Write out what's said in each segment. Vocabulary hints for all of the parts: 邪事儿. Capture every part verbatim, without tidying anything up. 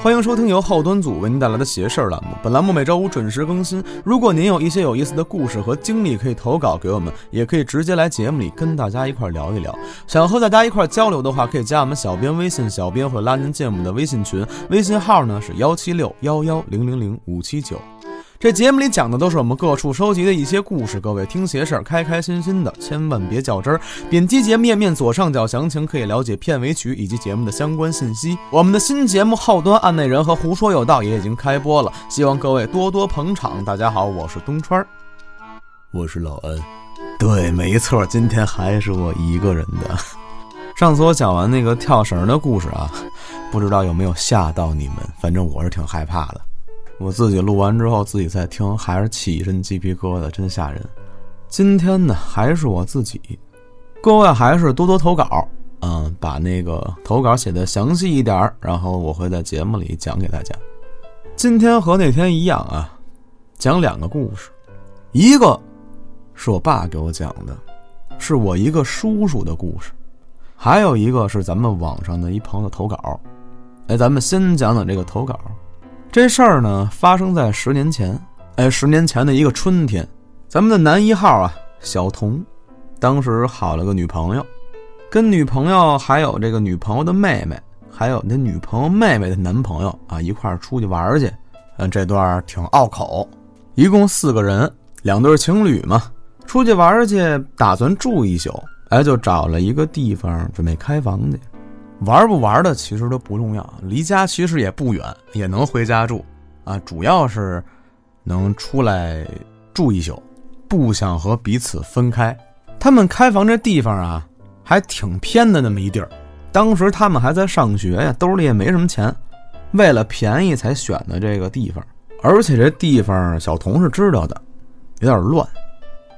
欢迎收听由后端组为您带来的邪事儿栏目，本栏目每周五准时更新。如果您有一些有意思的故事和经历，可以投稿给我们，也可以直接来节目里跟大家一块聊一聊。想要和大家一块交流的话，可以加我们小编微信，小编会拉您进我们的微信群，微信号呢是一七六一一零零零五七九。这节目里讲的都是我们各处收集的一些故事，各位听邪事儿开开心心的，千万别较真儿。点击节目页面左上角详情可以了解片尾曲以及节目的相关信息。我们的新节目《后端案内人》和《胡说有道》也已经开播了，希望各位多多捧场。大家好，我是东川，我是老安。对，没错，今天还是我一个人的。上次我讲完那个跳绳的故事啊，不知道有没有吓到你们，反正我是挺害怕的。我自己录完之后自己再听，还是起一身鸡皮疙瘩，真吓人。今天呢还是我自己，各位还是多多投稿，嗯，把那个投稿写的详细一点，然后我会在节目里讲给大家。今天和那天一样啊，讲两个故事，一个是我爸给我讲的，是我一个叔叔的故事，还有一个是咱们网上的一朋友投稿。哎，咱们先讲讲这个投稿。这事儿呢发生在十年前，哎，十年前的一个春天，咱们的男一号啊小童，当时好了个女朋友，跟女朋友还有这个女朋友的妹妹，还有那女朋友妹妹的男朋友啊一块儿出去玩去。嗯，这段挺拗口，一共四个人，两对情侣嘛，出去玩去，打算住一宿，哎，就找了一个地方准备开房去。玩不玩的其实都不重要，离家其实也不远，也能回家住啊，主要是能出来住一宿，不想和彼此分开。他们开房这地方啊还挺偏的那么一地儿，当时他们还在上学呀，兜里也没什么钱，为了便宜才选的这个地方。而且这地方小童是知道的，有点乱。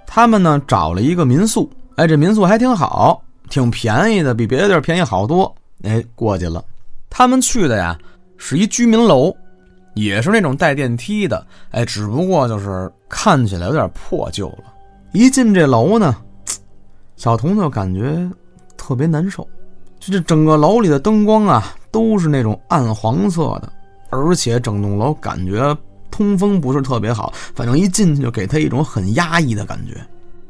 他们呢找了一个民宿，哎，这民宿还挺好，挺便宜的，比别的地儿便宜好多。哎，过去了。他们去的呀是一居民楼，也是那种带电梯的，哎，只不过就是看起来有点破旧了。一进这楼呢，小童就感觉特别难受，就这整个楼里的灯光啊都是那种暗黄色的，而且整栋楼感觉通风不是特别好，反正一进去就给他一种很压抑的感觉。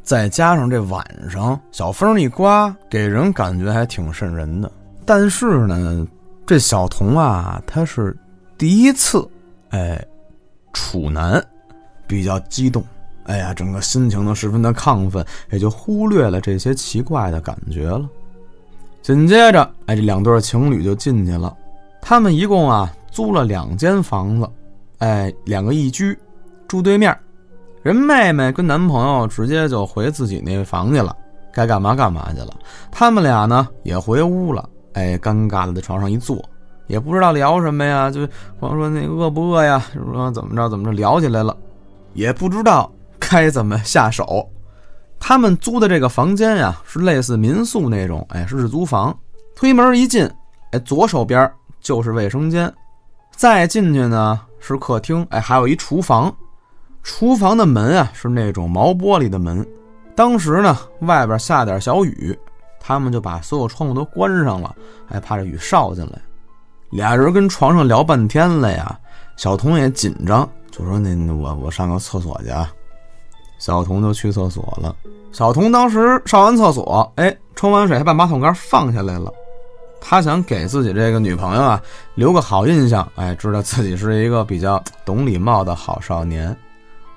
再加上这晚上小风一刮，给人感觉还挺瘆人的。但是呢这小童啊他是第一次哎处男，比较激动，哎呀整个心情都十分的亢奋，也就忽略了这些奇怪的感觉了。紧接着哎这两对情侣就进去了，他们一共啊租了两间房子，哎两个一居，住对面。人妹妹跟男朋友直接就回自己那房去了，该干嘛干嘛去了。他们俩呢也回屋了，哎，尴尬的在床上一坐，也不知道聊什么呀，就光说那饿不饿呀，说怎么着怎么着聊起来了，也不知道该怎么下手。他们租的这个房间呀，是类似民宿那种，哎，是日租房。推门一进，哎，左手边就是卫生间，再进去呢是客厅，哎，还有一厨房。厨房的门啊是那种毛玻璃的门。当时呢，外边下点小雨。他们就把所有窗户都关上了，还怕这雨捎进来。俩人跟床上聊半天了呀，小童也紧张，就说那我我上个厕所去啊。小童就去厕所了。小童当时上完厕所，哎，冲完水还把马桶盖放下来了。他想给自己这个女朋友啊留个好印象，哎，知道自己是一个比较懂礼貌的好少年。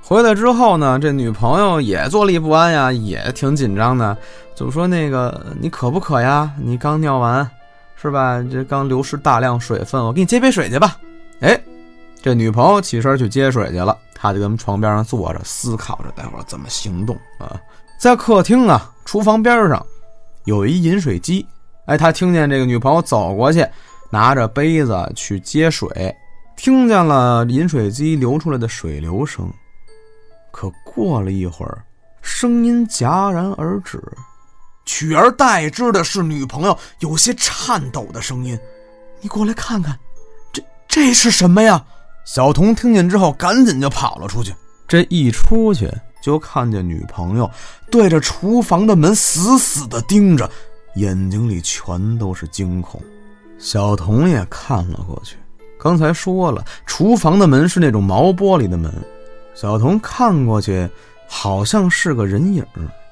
回来之后呢，这女朋友也坐立不安呀，也挺紧张的，就说那个你渴不渴呀，你刚尿完是吧，这刚流失大量水分，我给你接杯水去吧。哎，这女朋友起身去接水去了，她就跟床边上坐着思考着待会儿怎么行动啊。在客厅啊厨房边上有一饮水机，哎，她听见这个女朋友走过去拿着杯子去接水，听见了饮水机流出来的水流声。可过了一会儿，声音戛然而止，取而代之的是女朋友有些颤抖的声音：“你过来看看，这这是什么呀？”小童听见之后，赶紧就跑了出去。这一出去，就看见女朋友对着厨房的门死死地盯着，眼睛里全都是惊恐。小童也看了过去，刚才说了，厨房的门是那种毛玻璃的门，小童看过去好像是个人影，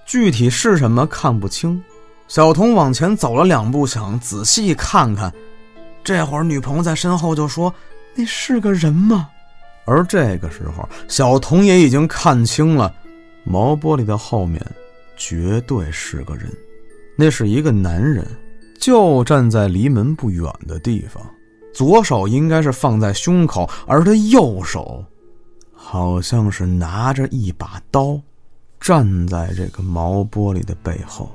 具体是什么看不清。小童往前走了两步，想仔细看看，这会儿女朋友在身后就说：“那是个人吗？”而这个时候小童也已经看清了，毛玻璃的后面绝对是个人，那是一个男人，就站在离门不远的地方，左手应该是放在胸口，而他右手好像是拿着一把刀，站在这个毛玻璃的背后。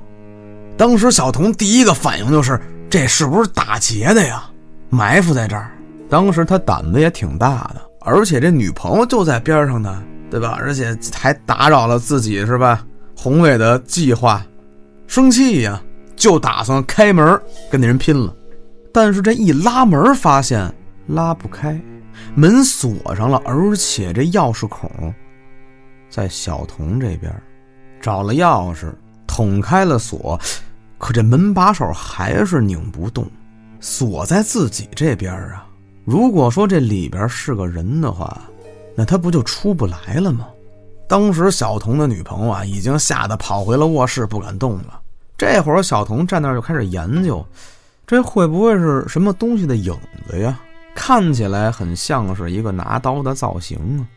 当时小童第一个反应就是，这是不是打劫的呀？埋伏在这儿。当时他胆子也挺大的，而且这女朋友就在边上呢，对吧？而且还打扰了自己，是吧？宏伟的计划，生气呀，就打算开门跟那人拼了。但是这一拉门发现拉不开，门锁上了，而且这钥匙孔在小童这边。找了钥匙捅开了锁，可这门把手还是拧不动，锁在自己这边啊。如果说这里边是个人的话，那他不就出不来了吗？当时小童的女朋友啊，已经吓得跑回了卧室，不敢动了。这会儿小童站那儿就开始研究，这会不会是什么东西的影子呀？看起来很像是一个拿刀的造型啊。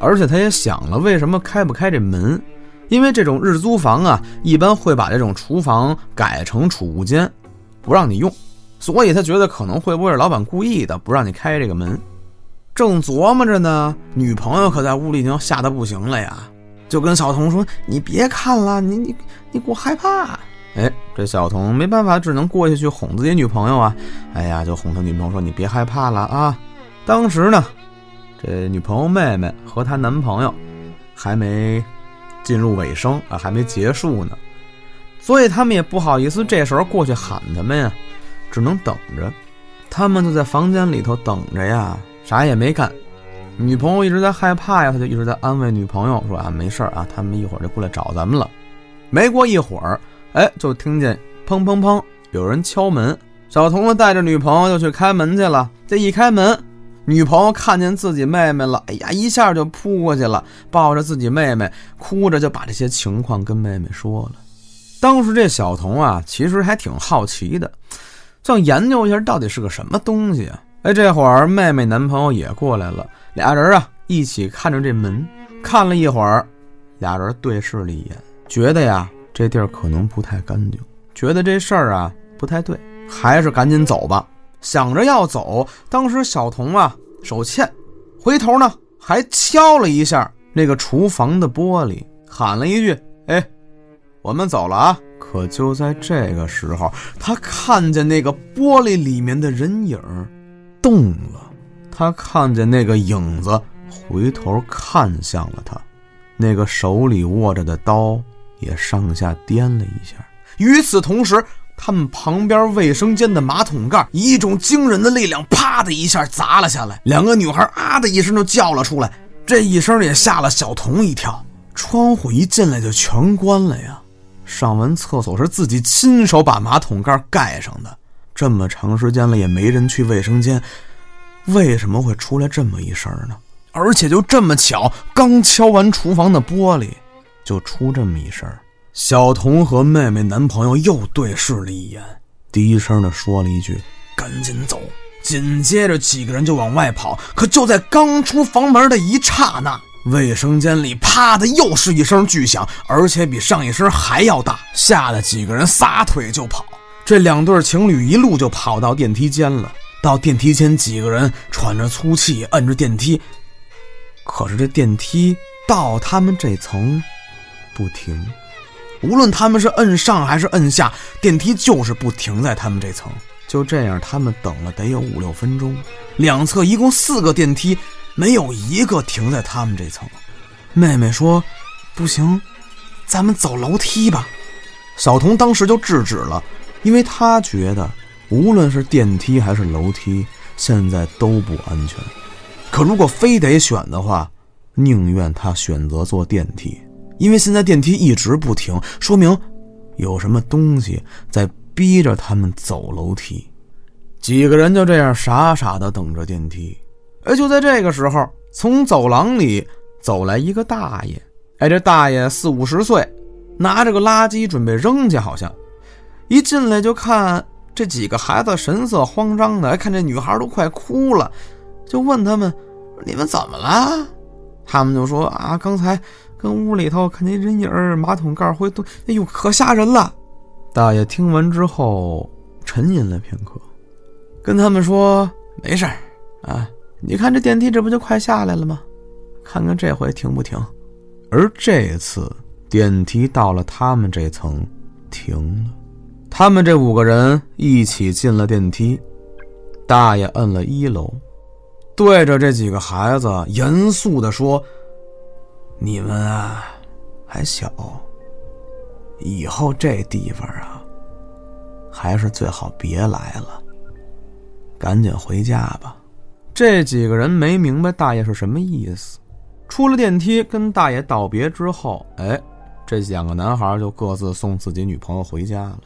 而且他也想了，为什么开不开这门？因为这种日租房啊，一般会把这种厨房改成储物间，不让你用，所以他觉得可能会不会是老板故意的不让你开这个门。正琢磨着呢，女朋友可在屋里已经吓得不行了呀，就跟小童说：“你别看了，你你你给我害怕。”哎，这小童没办法，只能过去去哄自己女朋友啊。哎呀，就哄他女朋友说：“你别害怕了啊。”当时呢，这女朋友妹妹和她男朋友还没进入尾声啊，还没结束呢，所以他们也不好意思这时候过去喊他们呀，只能等着。他们就在房间里头等着呀，啥也没干。女朋友一直在害怕呀，他就一直在安慰女朋友说：“啊，没事啊，他们一会儿就过来找咱们了。”没过一会儿，哎，就听见砰砰砰有人敲门。小童子带着女朋友就去开门去了。这一开门，女朋友看见自己妹妹了，哎呀，一下就扑过去了，抱着自己妹妹哭着就把这些情况跟妹妹说了。当时这小童啊，其实还挺好奇的，想研究一下到底是个什么东西啊。哎，这会儿妹妹男朋友也过来了，俩人啊一起看着这门，看了一会儿，俩人对视了一眼，觉得呀这地儿可能不太干净，觉得这事儿啊不太对，还是赶紧走吧。想着要走，当时小童啊手欠，回头呢还敲了一下那个厨房的玻璃，喊了一句：“哎，我们走了啊！”可就在这个时候，他看见那个玻璃里面的人影动了，他看见那个影子回头看向了他，那个手里握着的刀也上下颠了一下。与此同时，他们旁边卫生间的马桶盖以一种惊人的力量啪的一下砸了下来，两个女孩啊的一声就叫了出来，这一声也吓了小童一跳，窗户一进来就全关了呀。上完厕所是自己亲手把马桶盖盖上的，这么长时间了也没人去卫生间，为什么会出来这么一声呢？而且就这么巧，刚敲完厨房的玻璃就出这么一声。小童和妹妹男朋友又对视了一眼，低声的说了一句：“赶紧走。”紧接着几个人就往外跑，可就在刚出房门的一刹那，卫生间里啪的又是一声巨响，而且比上一声还要大，吓得几个人撒腿就跑。这两对情侣一路就跑到电梯间了，到电梯间几个人喘着粗气摁着电梯，可是这电梯到他们这层不停，无论他们是摁上还是摁下，电梯就是不停在他们这层。就这样他们等了得有五六分钟，两侧一共四个电梯，没有一个停在他们这层。妹妹说：“不行，咱们走楼梯吧。”小童当时就制止了，因为他觉得无论是电梯还是楼梯现在都不安全，可如果非得选的话，宁愿他选择坐电梯，因为现在电梯一直不停，说明有什么东西在逼着他们走楼梯。几个人就这样傻傻的等着电梯。哎，就在这个时候，从走廊里走来一个大爷。哎，这大爷四五十岁，拿着个垃圾准备扔去，好像一进来就看这几个孩子神色慌张的，看这女孩都快哭了，就问他们：“你们怎么了？”他们就说：“啊，刚才跟屋里头看见人影，马桶盖会动，哎呦，可吓人了。”大爷听完之后沉吟了片刻，跟他们说：“没事啊，你看这电梯这不就快下来了吗？看看这回停不停。”而这次电梯到了他们这层停了，他们这五个人一起进了电梯。大爷摁了一楼，对着这几个孩子严肃地说：“你们啊还小，以后这地方啊还是最好别来了，赶紧回家吧。”这几个人没明白大爷是什么意思，出了电梯跟大爷道别之后，哎，这两个男孩就各自送自己女朋友回家了。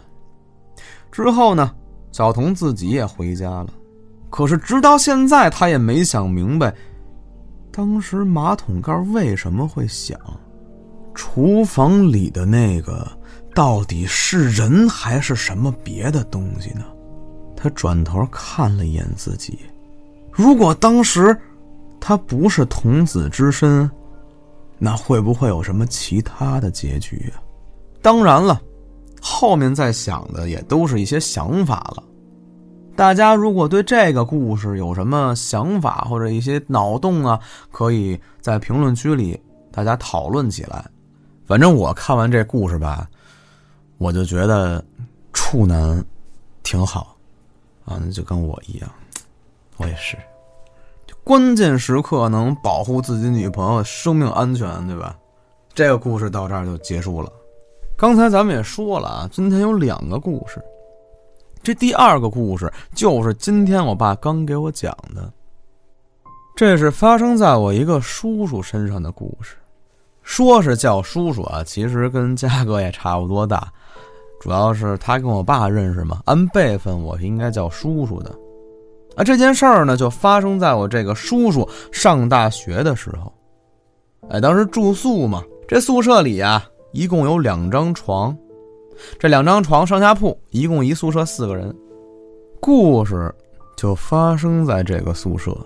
之后呢，小童自己也回家了，可是直到现在他也没想明白当时马桶盖为什么会响，厨房里的那个到底是人还是什么别的东西呢？他转头看了一眼自己，如果当时他不是童子之身，那会不会有什么其他的结局啊？当然了，后面在想的也都是一些想法了。大家如果对这个故事有什么想法或者一些脑洞啊，可以在评论区里大家讨论起来。反正我看完这故事吧，我就觉得处男挺好啊，就跟我一样，我也是关键时刻能保护自己女朋友生命安全，对吧？这个故事到这儿就结束了。刚才咱们也说了啊，今天有两个故事，这第二个故事就是今天我爸刚给我讲的，这是发生在我一个叔叔身上的故事。说是叫叔叔啊，其实跟嘉哥也差不多大，主要是他跟我爸认识嘛，按辈分我是应该叫叔叔的。啊，这件事儿呢就发生在我这个叔叔上大学的时候。哎，当时住宿嘛，这宿舍里啊一共有两张床，这两张床上下铺，一共一宿舍四个人。故事就发生在这个宿舍，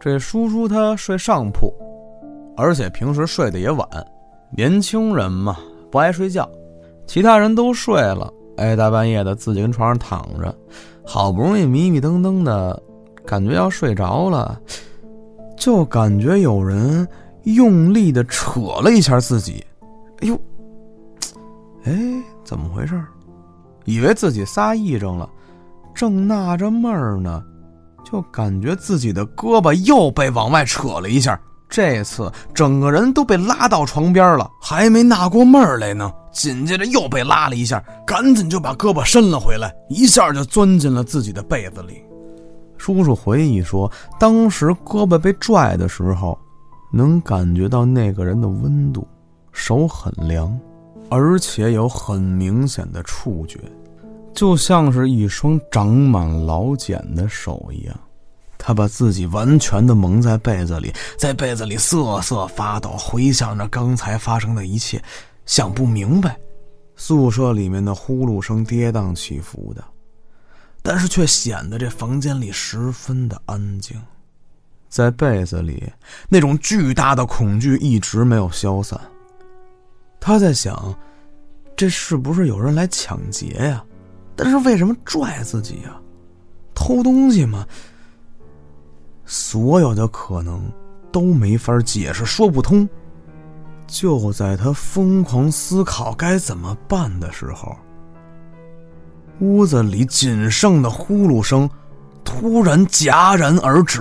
这叔叔他睡上铺，而且平时睡得也晚，年轻人嘛不爱睡觉，其他人都睡了，哎，大半夜的自己跟床上躺着，好不容易迷迷瞪瞪的感觉要睡着了，就感觉有人用力的扯了一下自己。哎呦，哎，怎么回事？以为自己撒癔症了，正纳着闷儿呢，就感觉自己的胳膊又被往外扯了一下。这次整个人都被拉到床边了，还没纳过闷儿来呢，紧接着又被拉了一下，赶紧就把胳膊伸了回来，一下就钻进了自己的被子里。叔叔回忆说，当时胳膊被拽的时候，能感觉到那个人的温度，手很凉，而且有很明显的触觉，就像是一双长满老茧的手一样。他把自己完全的蒙在被子里，在被子里瑟瑟发抖，回想着刚才发生的一切，想不明白。宿舍里面的呼噜声跌宕起伏的，但是却显得这房间里十分的安静。在被子里，那种巨大的恐惧一直没有消散。他在想，这是不是有人来抢劫呀？但是为什么拽自己呀？偷东西吗？所有的可能都没法解释，说不通。就在他疯狂思考该怎么办的时候，屋子里仅剩的呼噜声突然戛然而止，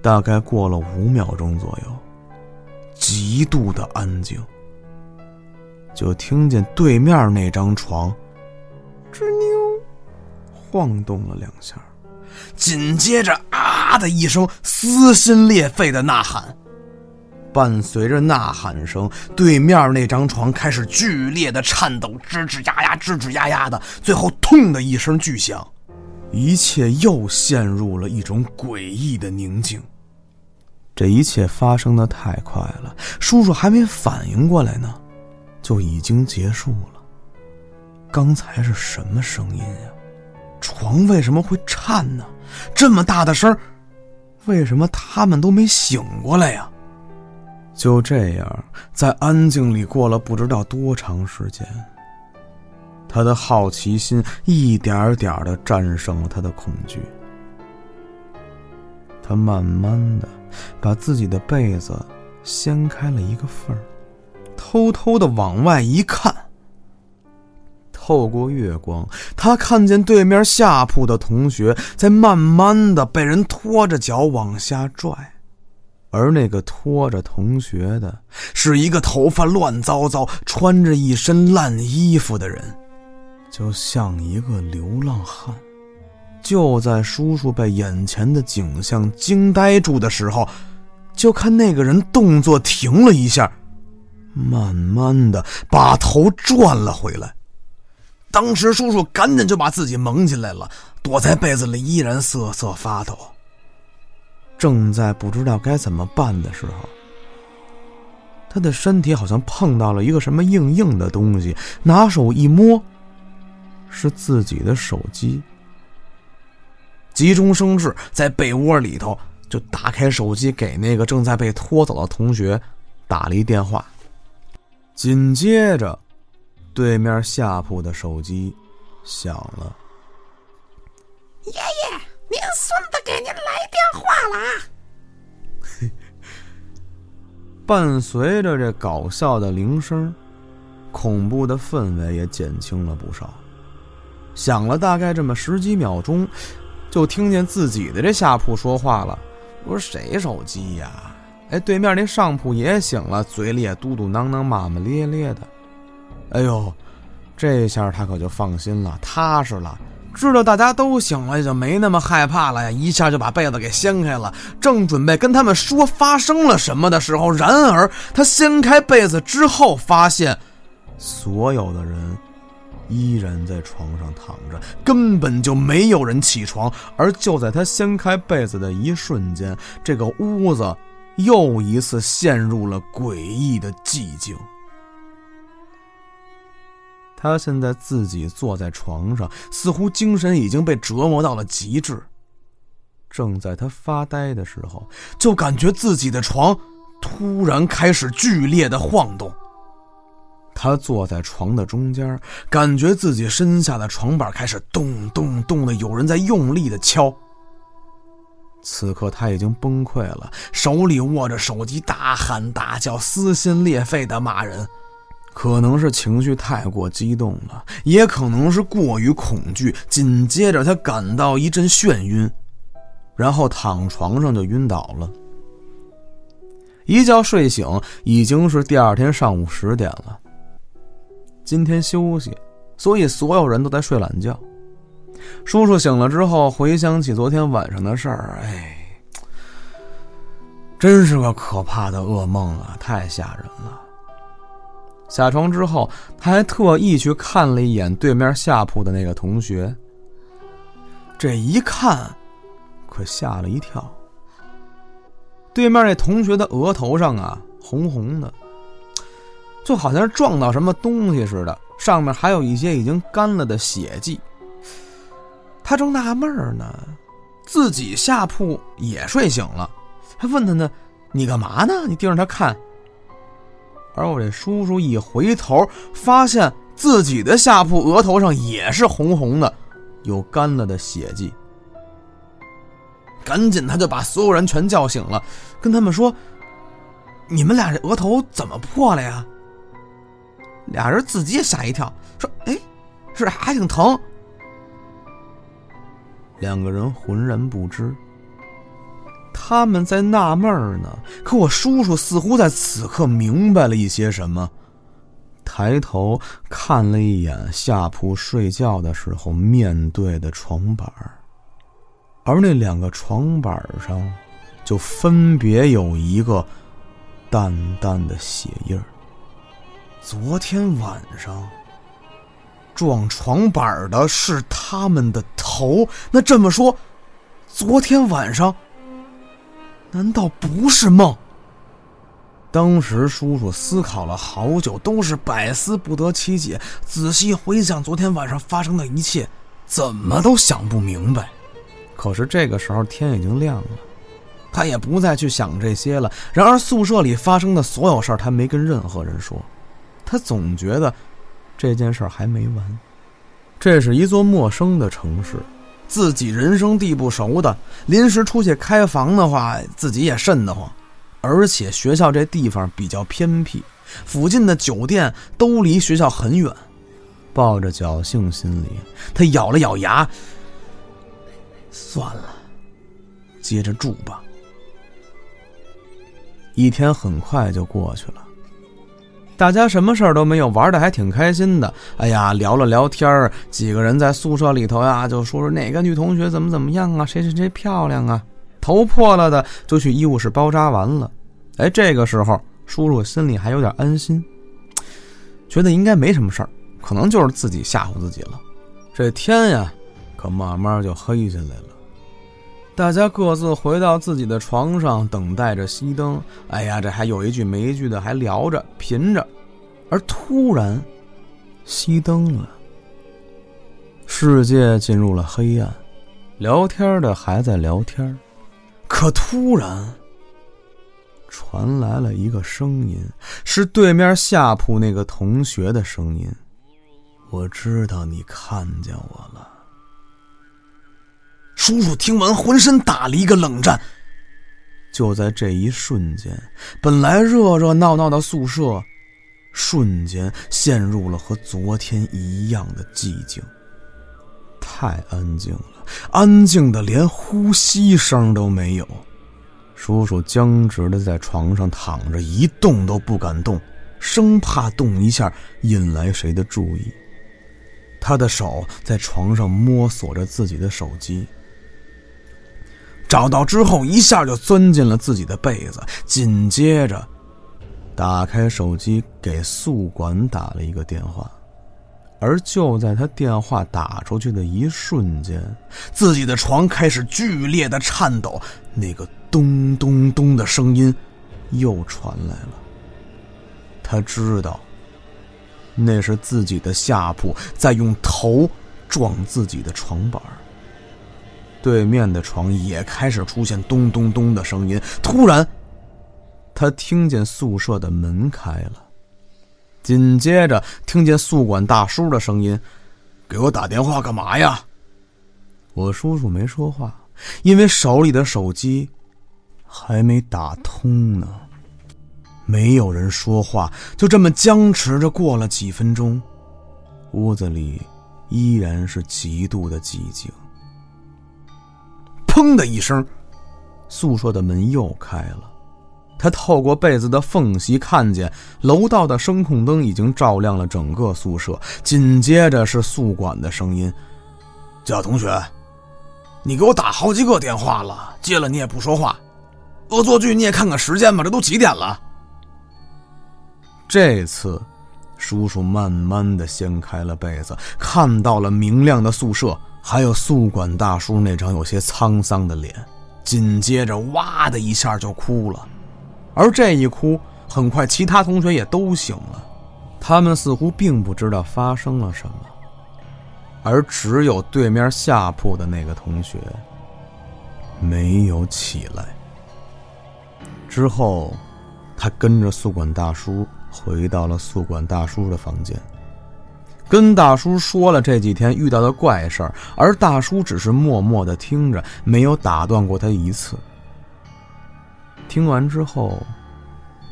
大概过了五秒钟左右，极度的安静。就听见对面那张床吱扭晃动了两下，紧接着啊的一声撕心裂肺的呐喊，伴随着呐喊声，对面那张床开始剧烈的颤抖，吱吱呀呀吱吱呀呀的，最后痛的一声巨响，一切又陷入了一种诡异的宁静。这一切发生的太快了，叔叔还没反应过来呢，就已经结束了。刚才是什么声音呀？床为什么会颤呢？这么大的声，为什么他们都没醒过来呀？就这样，在安静里过了不知道多长时间，他的好奇心一点点的战胜了他的恐惧。他慢慢的把自己的被子掀开了一个缝儿，偷偷的往外一看，透过月光，他看见对面下铺的同学在慢慢的被人拖着脚往下拽，而那个拖着同学的是一个头发乱糟糟、穿着一身烂衣服的人，就像一个流浪汉。就在叔叔被眼前的景象惊呆住的时候，就看那个人动作停了一下，慢慢的把头转了回来。当时叔叔赶紧就把自己蒙起来了，躲在被子里依然瑟瑟发抖。正在不知道该怎么办的时候，他的身体好像碰到了一个什么硬硬的东西，拿手一摸，是自己的手机。急中生智，在被窝里头就打开手机，给那个正在被拖走的同学打了一电话。紧接着，对面下铺的手机响了。爷爷，您孙子给您来电话了。伴随着这搞笑的铃声，恐怖的氛围也减轻了不少。响了大概这么十几秒钟，就听见自己的这下铺说话了：“我说谁手机呀、啊？”哎，对面那上铺也醒了，嘴里也嘟嘟囔囔、骂骂咧咧的。哎呦，这下他可就放心了，踏实了，知道大家都醒了，就没那么害怕了呀！一下就把被子给掀开了，正准备跟他们说发生了什么的时候，然而他掀开被子之后，发现所有的人依然在床上躺着，根本就没有人起床。而就在他掀开被子的一瞬间，这个屋子又一次陷入了诡异的寂静。他现在自己坐在床上，似乎精神已经被折磨到了极致。正在他发呆的时候，就感觉自己的床突然开始剧烈的晃动。他坐在床的中间，感觉自己身下的床板开始咚咚咚的，有人在用力的敲。此刻他已经崩溃了，手里握着手机，大喊大叫，撕心裂肺的骂人。可能是情绪太过激动了，也可能是过于恐惧，紧接着他感到一阵眩晕，然后躺床上就晕倒了。一觉睡醒，已经是第二天上午十点了。今天休息，所以所有人都在睡懒觉。叔叔醒了之后，回想起昨天晚上的事儿，哎，真是个可怕的噩梦啊，太吓人了。下床之后，他还特意去看了一眼对面下铺的那个同学。这一看，可吓了一跳。对面那同学的额头上啊，红红的，就好像是撞到什么东西似的，上面还有一些已经干了的血迹。他正纳闷呢，自己下铺也睡醒了，还问他呢：“你干嘛呢？你盯着他看。”而我这叔叔一回头，发现自己的下铺额头上也是红红的，有干了的血迹。赶紧他就把所有人全叫醒了，跟他们说：“你们俩这额头怎么破了呀？”俩人自己也吓一跳，说：“哎，是还挺疼。”两个人浑然不知，他们在纳闷呢。可我叔叔似乎在此刻明白了一些什么，抬头看了一眼下铺睡觉的时候面对的床板，而那两个床板上就分别有一个淡淡的血印。昨天晚上撞床板的是他们的头。那这么说，昨天晚上难道不是梦？当时叔叔思考了好久，都是百思不得其解，仔细回想昨天晚上发生的一切，怎么都想不明白。可是这个时候天已经亮了，他也不再去想这些了。然而宿舍里发生的所有事儿，他没跟任何人说，他总觉得这件事儿还没完。这是一座陌生的城市，自己人生地不熟的，临时出去开房的话，自己也瘆得慌。而且学校这地方比较偏僻，附近的酒店都离学校很远。抱着侥幸心理，他咬了咬牙，算了，接着住吧。一天很快就过去了，大家什么事儿都没有，玩的还挺开心的。哎呀，聊了聊天，几个人在宿舍里头呀，就说说哪个女同学怎么怎么样啊，谁谁谁漂亮啊，头破了的就去医务室包扎完了。哎，这个时候叔叔心里还有点安心，觉得应该没什么事儿，可能就是自己吓唬自己了。这天呀，可慢慢就黑下来了。大家各自回到自己的床上，等待着熄灯。哎呀，这还有一句没一句的还聊着贫着，而突然熄灯了，世界进入了黑暗。聊天的还在聊天，可突然传来了一个声音，是对面下铺那个同学的声音：我知道你看见我了。叔叔听完浑身打了一个冷战。就在这一瞬间，本来热热闹闹的宿舍瞬间陷入了和昨天一样的寂静。太安静了，安静的连呼吸声都没有。叔叔僵直的在床上躺着，一动都不敢动，生怕动一下引来谁的注意。他的手在床上摸索着自己的手机，找到之后一下就钻进了自己的被子，紧接着打开手机给宿管打了一个电话。而就在他电话打出去的一瞬间，自己的床开始剧烈的颤抖，那个咚咚咚的声音又传来了。他知道那是自己的下铺在用头撞自己的床板。对面的床也开始出现咚咚咚的声音。突然他听见宿舍的门开了，紧接着听见宿管大叔的声音：给我打电话干嘛呀？我叔叔没说话，因为手里的手机还没打通呢。没有人说话，就这么僵持着过了几分钟，屋子里依然是极度的寂静。砰的一声，宿舍的门又开了。他透过被子的缝隙看见楼道的声控灯已经照亮了整个宿舍。紧接着是宿管的声音：贾同学，你给我打好几个电话了，接了你也不说话，恶作剧你也看看时间吧，这都几点了？这次叔叔慢慢的掀开了被子，看到了明亮的宿舍，还有宿管大叔那张有些沧桑的脸。紧接着哇的一下就哭了，而这一哭很快其他同学也都醒了，他们似乎并不知道发生了什么。而只有对面下铺的那个同学没有起来。之后他跟着宿管大叔回到了宿管大叔的房间，跟大叔说了这几天遇到的怪事儿，而大叔只是默默地听着，没有打断过他一次。听完之后，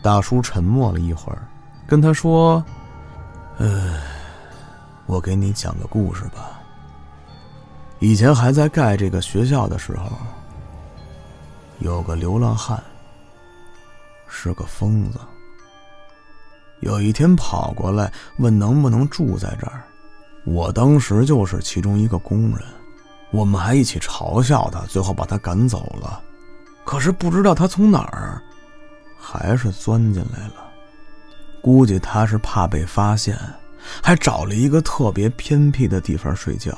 大叔沉默了一会儿，跟他说：呃，我给你讲个故事吧。以前还在盖这个学校的时候，有个流浪汉，是个疯子。有一天跑过来问能不能住在这儿，我当时就是其中一个工人，我们还一起嘲笑他，最后把他赶走了。可是不知道他从哪儿还是钻进来了，估计他是怕被发现，还找了一个特别偏僻的地方睡觉。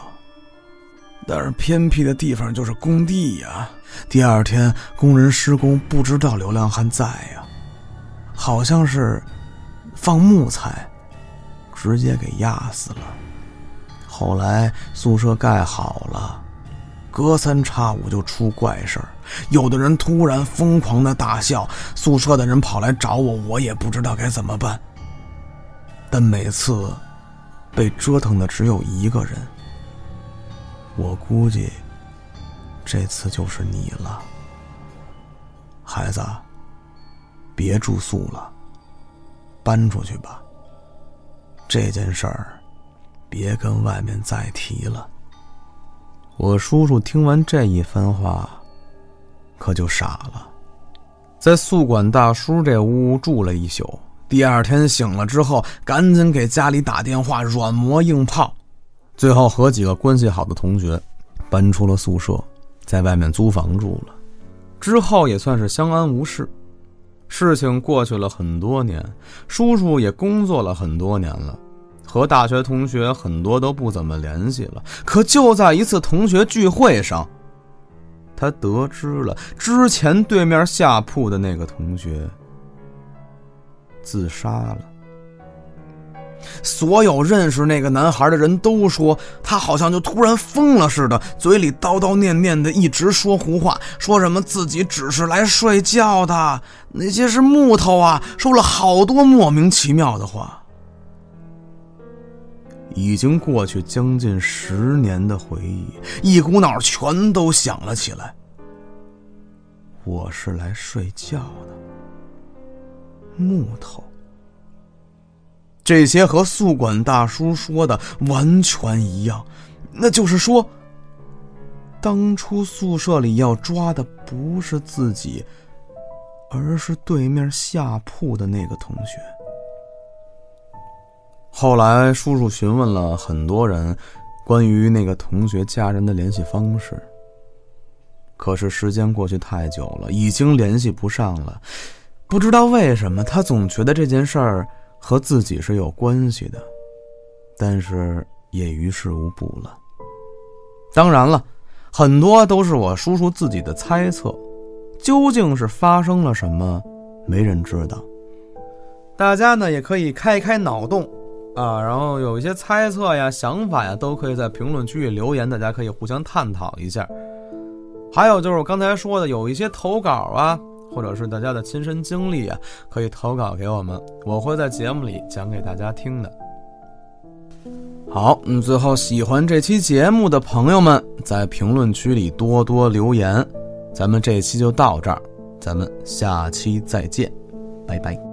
但是偏僻的地方就是工地呀，第二天工人施工不知道刘亮汉在呀，好像是放木材，直接给压死了。后来宿舍盖好了，隔三差五就出怪事儿，有的人突然疯狂的大笑，宿舍的人跑来找我，我也不知道该怎么办。但每次被折腾的只有一个人，我估计这次就是你了。孩子，别住宿了，搬出去吧，这件事儿别跟外面再提了。我叔叔听完这一番话可就傻了，在宿管大叔这屋住了一宿，第二天醒了之后赶紧给家里打电话，软磨硬泡，最后和几个关系好的同学搬出了宿舍，在外面租房住了。之后也算是相安无事。事情过去了很多年，叔叔也工作了很多年了，和大学同学很多都不怎么联系了。可就在一次同学聚会上，他得知了之前对面下铺的那个同学自杀了。所有认识那个男孩的人都说他好像就突然疯了似的，嘴里叨叨念念的，一直说胡话，说什么自己只是来睡觉的，那些是木头啊，说了好多莫名其妙的话。已经过去将近十年的回忆一股脑全都想了起来。我是来睡觉的，木头，这些和宿管大叔说的完全一样。那就是说，当初宿舍里要抓的不是自己，而是对面下铺的那个同学。后来叔叔询问了很多人关于那个同学家人的联系方式，可是时间过去太久了，已经联系不上了。不知道为什么，他总觉得这件事儿和自己是有关系的，但是也于事无补了。当然了，很多都是我叔叔自己的猜测，究竟是发生了什么没人知道。大家呢也可以开开脑洞啊，然后有一些猜测呀想法呀都可以在评论区里留言，大家可以互相探讨一下。还有就是我刚才说的，有一些投稿啊或者是大家的亲身经历啊，可以投稿给我们，我会在节目里讲给大家听的。好，嗯，最后喜欢这期节目的朋友们，在评论区里多多留言。咱们这期就到这儿，咱们下期再见，拜拜。